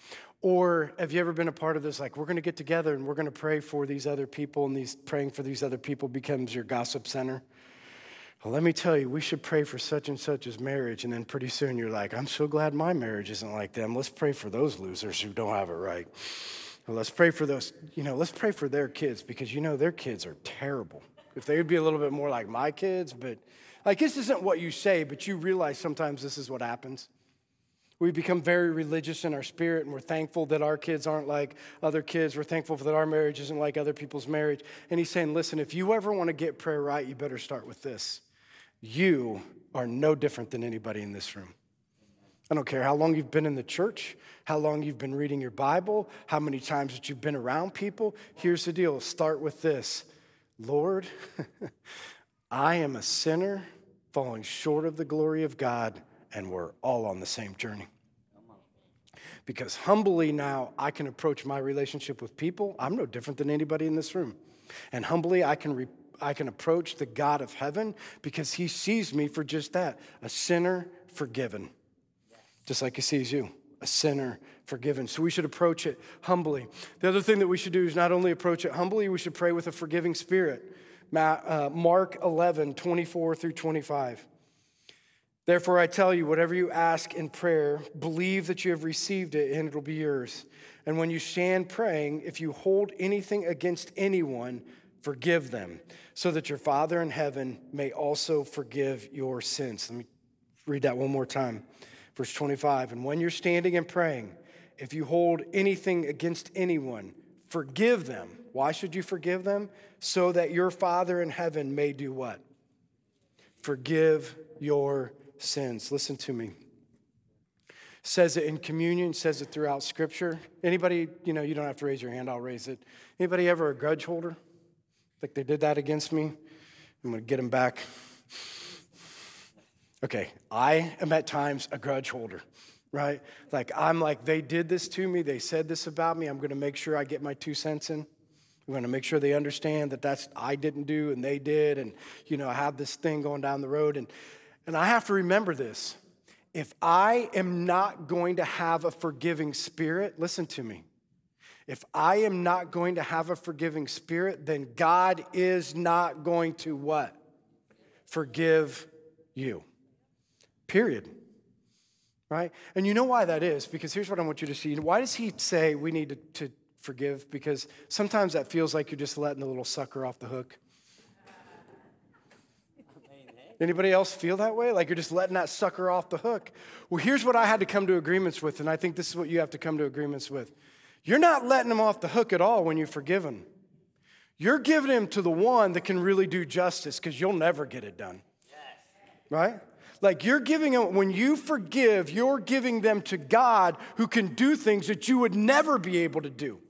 Or have you ever been a part of this? Like, we're going to get together and we're going to pray for these other people, and these praying for these other people becomes your gossip center. Well, let me tell you, we should pray for such and such's marriage. And then pretty soon you're like, I'm so glad my marriage isn't like them. Let's pray for those losers who don't have it right. Well, let's pray for those, you know, let's pray for their kids because, you know, their kids are terrible. If they would be a little bit more like my kids, but like this isn't what you say, but you realize sometimes this is what happens. We become very religious in our spirit, and we're thankful that our kids aren't like other kids. We're thankful that our marriage isn't like other people's marriage. And he's saying, listen, if you ever want to get prayer right, you better start with this. You are no different than anybody in this room. I don't care how long you've been in the church, how long you've been reading your Bible, how many times that you've been around people. Here's the deal. Start with this. Lord, I am a sinner falling short of the glory of God, and we're all on the same journey. Because humbly now I can approach my relationship with people. I'm no different than anybody in this room. And humbly I can re- I can approach the God of heaven because he sees me for just that, a sinner forgiven, just like he sees you. A sinner forgiven. So we should approach it humbly. The other thing that we should do is not only approach it humbly, we should pray with a forgiving spirit. Mark eleven, twenty-four through twenty-five. Therefore, I tell you, whatever you ask in prayer, believe that you have received it and it'll be yours. And when you stand praying, if you hold anything against anyone, forgive them, so that your Father in heaven may also forgive your sins. Let me read that one more time. Verse twenty-five, and when you're standing and praying, if you hold anything against anyone, forgive them. Why should you forgive them? So that your Father in heaven may do what? Forgive your sins. Listen to me. Says it in communion, says it throughout Scripture. Anybody, you know, you don't have to raise your hand, I'll raise it. Anybody ever a grudge holder? Like they did that against me? I'm going to get them back. Okay, I am at times a grudge holder, right? Like I'm like, they did this to me. They said this about me. I'm going to make sure I get my two cents in. I'm going to make sure they understand that that's I didn't do and they did. And, you know, I have this thing going down the road. And, and I have to remember this. If I am not going to have a forgiving spirit, listen to me. If I am not going to have a forgiving spirit, then God is not going to what? Forgive you. Period, right? And you know why that is, because here's what I want you to see. Why does he say we need to, to forgive? Because sometimes that feels like you're just letting the little sucker off the hook. Anybody else feel that way? Like you're just letting that sucker off the hook? Well, here's what I had to come to agreements with, and I think this is what you have to come to agreements with. You're not letting them off the hook at all when you forgive them. You're giving them to the one that can really do justice, because you'll never get it done, yes. Right? Like you're giving them, when you forgive, you're giving them to God who can do things that you would never be able to do,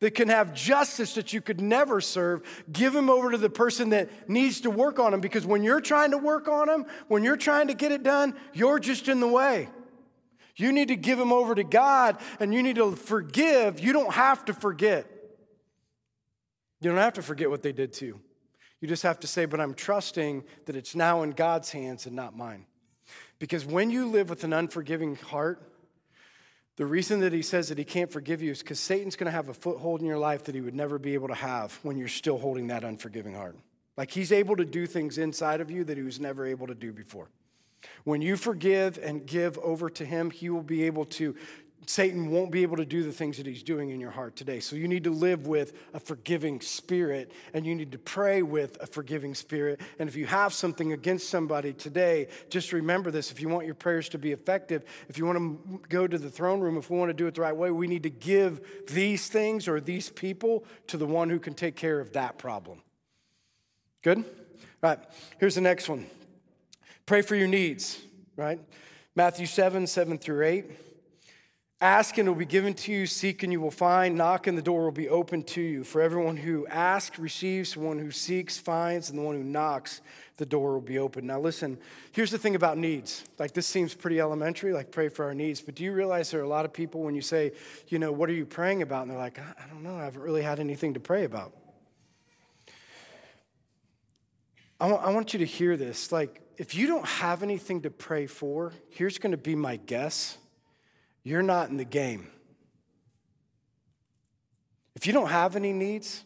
that can have justice that you could never serve. Give them over to the person that needs to work on them, because when you're trying to work on them, when you're trying to get it done, you're just in the way. You need to give them over to God, and you need to forgive. You don't have to forget. You don't have to forget what they did to you. You just have to say, but I'm trusting that it's now in God's hands and not mine. Because when you live with an unforgiving heart, the reason that he says that he can't forgive you is because Satan's going to have a foothold in your life that he would never be able to have when you're still holding that unforgiving heart. Like he's able to do things inside of you that he was never able to do before. When you forgive and give over to him, he will be able to, Satan won't be able to do the things that he's doing in your heart today. So you need to live with a forgiving spirit, and you need to pray with a forgiving spirit. And if you have something against somebody today, just remember this. If you want your prayers to be effective, if you want to go to the throne room, if we want to do it the right way, we need to give these things or these people to the one who can take care of that problem. Good? All right, here's the next one. Pray for your needs, right? Matthew seven, seven through eight. Ask and it will be given to you, seek and you will find, knock and the door will be opened to you. For everyone who asks receives, the one who seeks finds, and the one who knocks, the door will be opened. Now listen, here's the thing about needs. Like, this seems pretty elementary, like pray for our needs, but do you realize there are a lot of people when you say, you know, what are you praying about? And they're like, I don't know, I haven't really had anything to pray about. I want you to hear this. Like, if you don't have anything to pray for, here's going to be my guess. You're not in the game. If you don't have any needs,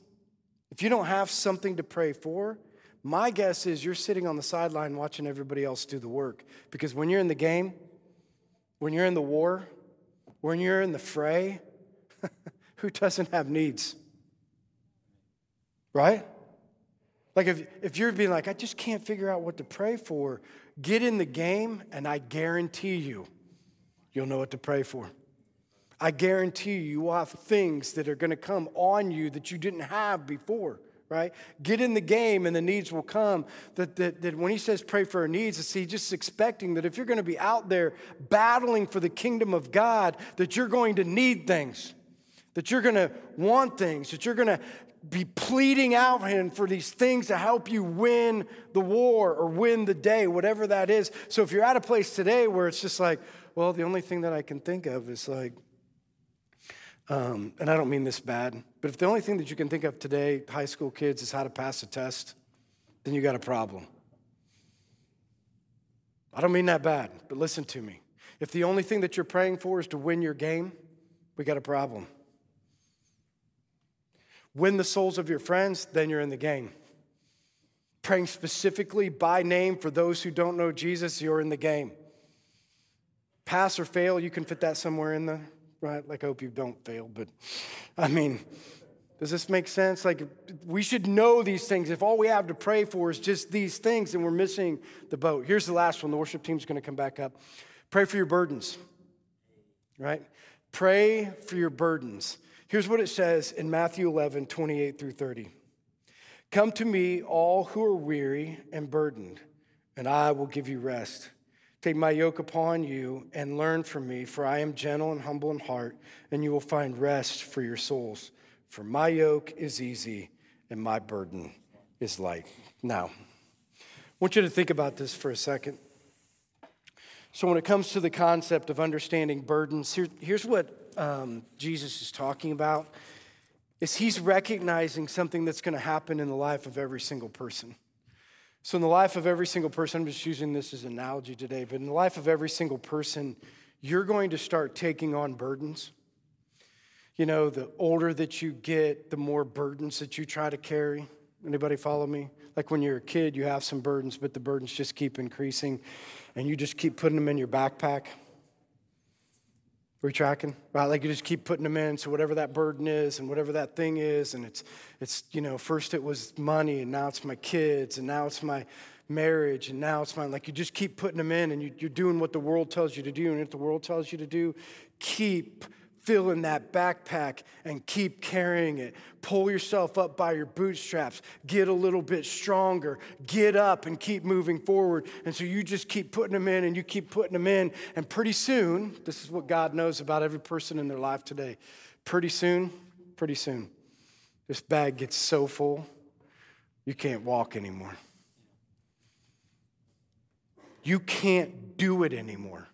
if you don't have something to pray for, my guess is you're sitting on the sideline watching everybody else do the work. Because when you're in the game, when you're in the war, when you're in the fray, who doesn't have needs? Right? Like if, if you're being like, I just can't figure out what to pray for, get in the game and I guarantee you, you'll know what to pray for. I guarantee you, you will have things that are going to come on you that you didn't have before, right? Get in the game and the needs will come. That, that, that when he says pray for our needs, it's he just expecting that if you're going to be out there battling for the kingdom of God, that you're going to need things, that you're going to want things, that you're going to be pleading out him for these things to help you win the war or win the day, whatever that is. So if you're at a place today where it's just like, well, the only thing that I can think of is like, um, and I don't mean this bad, but if the only thing that you can think of today, high school kids, is how to pass a test, then you got a problem. I don't mean that bad, but listen to me. If the only thing that you're praying for is to win your game, we got a problem. Win the souls of your friends, then you're in the game. Praying specifically by name for those who don't know Jesus, you're in the game. Pass or fail, you can fit that somewhere in the, right? Like, I hope you don't fail, but I mean, does this make sense? Like, we should know these things. If all we have to pray for is just these things, then we're missing the boat. Here's the last one. The worship team's going to come back up. Pray for your burdens, right? Pray for your burdens. Here's what it says in Matthew eleven, twenty-eight through thirty. Come to me, all who are weary and burdened, and I will give you rest. Take my yoke upon you and learn from me, for I am gentle and humble in heart, and you will find rest for your souls. For my yoke is easy and my burden is light. Now, I want you to think about this for a second. So when it comes to the concept of understanding burdens, here, here's what Um, Jesus is talking about, is he's recognizing something that's going to happen in the life of every single person. So in the life of every single person, I'm just using this as an analogy today, but in the life of every single person, you're going to start taking on burdens. You know, the older that you get, the more burdens that you try to carry. Anybody follow me? Like when you're a kid, you have some burdens, but the burdens just keep increasing, and you just keep putting them in your backpack. We're tracking, right? Like you just keep putting them in. So whatever that burden is and whatever that thing is, and it's, it's you know, first it was money and now it's my kids and now it's my marriage and now it's my, like you just keep putting them in and you, you're doing what the world tells you to do. And if the world tells you to do, keep filling that backpack and keep carrying it. Pull yourself up by your bootstraps. Get a little bit stronger. Get up and keep moving forward. And so you just keep putting them in and you keep putting them in. And pretty soon, this is what God knows about every person in their life today. Pretty soon, pretty soon, this bag gets so full, you can't walk anymore. You can't do it anymore.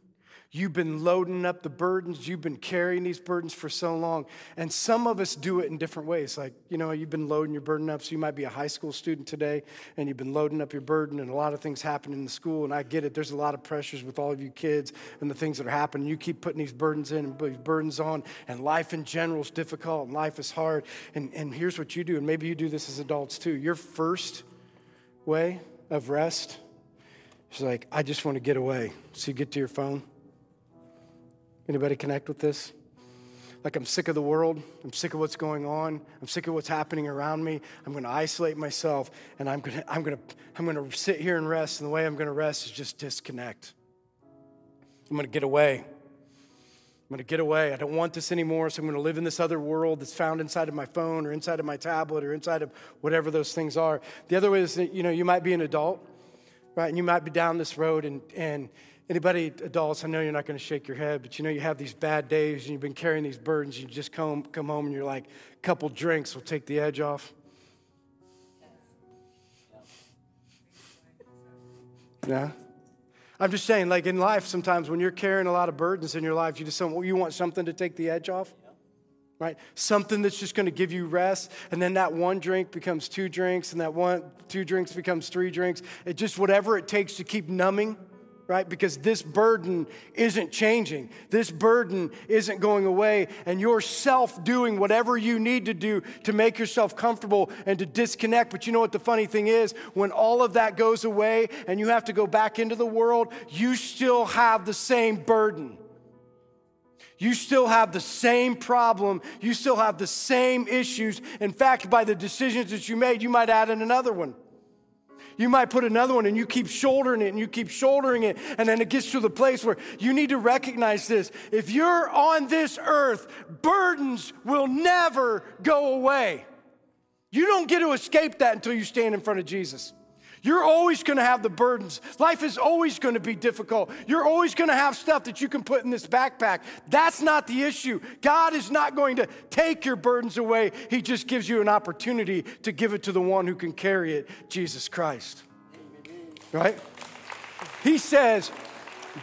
You've been loading up the burdens. You've been carrying these burdens for so long. And some of us do it in different ways. Like, you know, you've been loading your burden up. So you might be a high school student today, and you've been loading up your burden, and a lot of things happen in the school. And I get it. There's a lot of pressures with all of you kids and the things that are happening. You keep putting these burdens in and these burdens on, and life in general is difficult, and life is hard. And, and here's what you do, and maybe you do this as adults too. Your first way of rest is like, I just want to get away. So you get to your phone. Anybody connect with this? Like, I'm sick of the world. I'm sick of what's going on. I'm sick of what's happening around me. I'm going to isolate myself, and I'm going to I'm going to I'm going to sit here and rest. And the way I'm going to rest is just disconnect. I'm going to get away. I'm going to get away. I don't want this anymore, so I'm going to live in this other world that's found inside of my phone or inside of my tablet or inside of whatever those things are. The other way is that, you know, you might be an adult, right? And you might be down this road, and and Anybody, adults, I know you're not going to shake your head, but you know you have these bad days and you've been carrying these burdens. You just come, come home and you're like, a couple drinks will take the edge off. Yeah. I'm just saying, like in life sometimes when you're carrying a lot of burdens in your life, you just you want something to take the edge off, right? Something that's just going to give you rest. And then that one drink becomes two drinks and that one, two drinks becomes three drinks. It just whatever it takes to keep numbing. Right? Because this burden isn't changing. This burden isn't going away. And you're self doing whatever you need to do to make yourself comfortable and to disconnect. But you know what the funny thing is? When all of that goes away and you have to go back into the world, you still have the same burden. You still have the same problem. You still have the same issues. In fact, by the decisions that you made, you might add in another one. You might put another one and you keep shouldering it and you keep shouldering it. And then it gets to the place where you need to recognize this. If you're on this earth, burdens will never go away. You don't get to escape that until you stand in front of Jesus. You're always going to have the burdens. Life is always going to be difficult. You're always going to have stuff that you can put in this backpack. That's not the issue. God is not going to take your burdens away. He just gives you an opportunity to give it to the one who can carry it, Jesus Christ. Right? He says,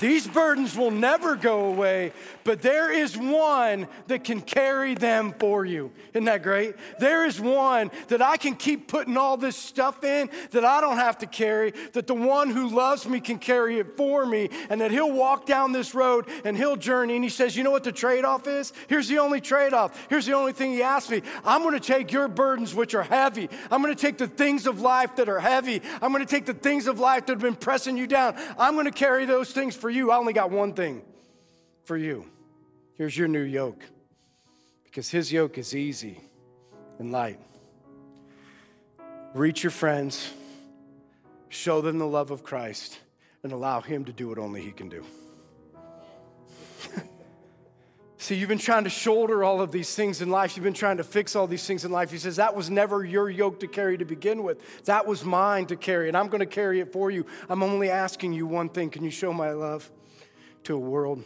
these burdens will never go away, but there is one that can carry them for you. Isn't that great? There is one that I can keep putting all this stuff in that I don't have to carry, that the one who loves me can carry it for me, and that he'll walk down this road and he'll journey. And he says, you know what the trade-off is? Here's the only trade-off. Here's the only thing he asked me. I'm going to take your burdens, which are heavy. I'm going to take the things of life that are heavy. I'm going to take the things of life that have been pressing you down. I'm going to carry those things for you. I only got one thing for you. Here's your new yoke, because his yoke is easy and light. Reach your friends, show them the love of Christ, and allow him to do what only he can do. See, you've been trying to shoulder all of these things in life. You've been trying to fix all these things in life. He says, that was never your yoke to carry to begin with. That was mine to carry, and I'm going to carry it for you. I'm only asking you one thing. Can you show my love to a world?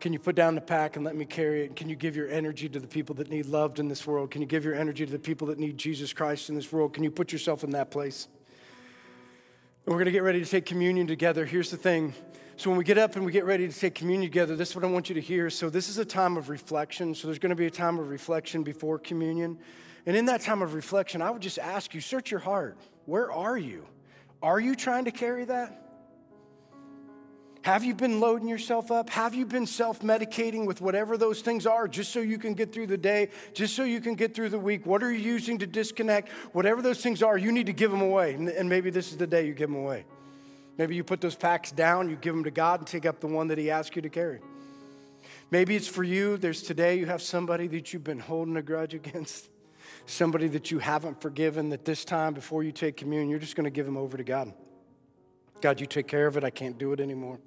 Can you put down the pack and let me carry it? Can you give your energy to the people that need loved in this world? Can you give your energy to the people that need Jesus Christ in this world? Can you put yourself in that place? And we're going to get ready to take communion together. Here's the thing. So when we get up and we get ready to take communion together, this is what I want you to hear. So this is a time of reflection. So there's going to be a time of reflection before communion. And in that time of reflection, I would just ask you, search your heart. Where are you? Are you trying to carry that? Have you been loading yourself up? Have you been self-medicating with whatever those things are just so you can get through the day, just so you can get through the week? What are you using to disconnect? Whatever those things are, you need to give them away. And maybe this is the day you give them away. Maybe you put those packs down, you give them to God and take up the one that he asked you to carry. Maybe it's for you. There's today you have somebody that you've been holding a grudge against, somebody that you haven't forgiven, that this time before you take communion, you're just going to give them over to God. God, you take care of it. I can't do it anymore.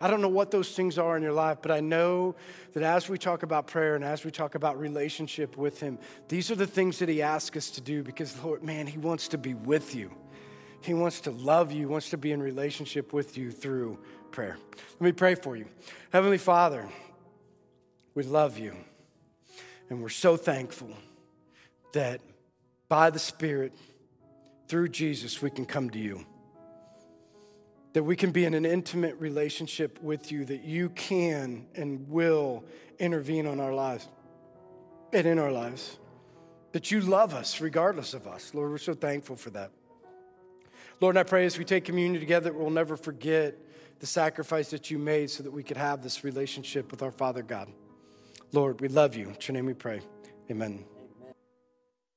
I don't know what those things are in your life, but I know that as we talk about prayer and as we talk about relationship with him, these are the things that he asks us to do because, Lord, man, he wants to be with you. He wants to love you, wants to be in relationship with you through prayer. Let me pray for you. Heavenly Father, we love you, and we're so thankful that by the Spirit, through Jesus, we can come to you, that we can be in an intimate relationship with you, that you can and will intervene on our lives and in our lives, that you love us regardless of us. Lord, we're so thankful for that. Lord, and I pray as we take communion together, we'll never forget the sacrifice that you made so that we could have this relationship with our Father God. Lord, we love you. In your name we pray. Amen.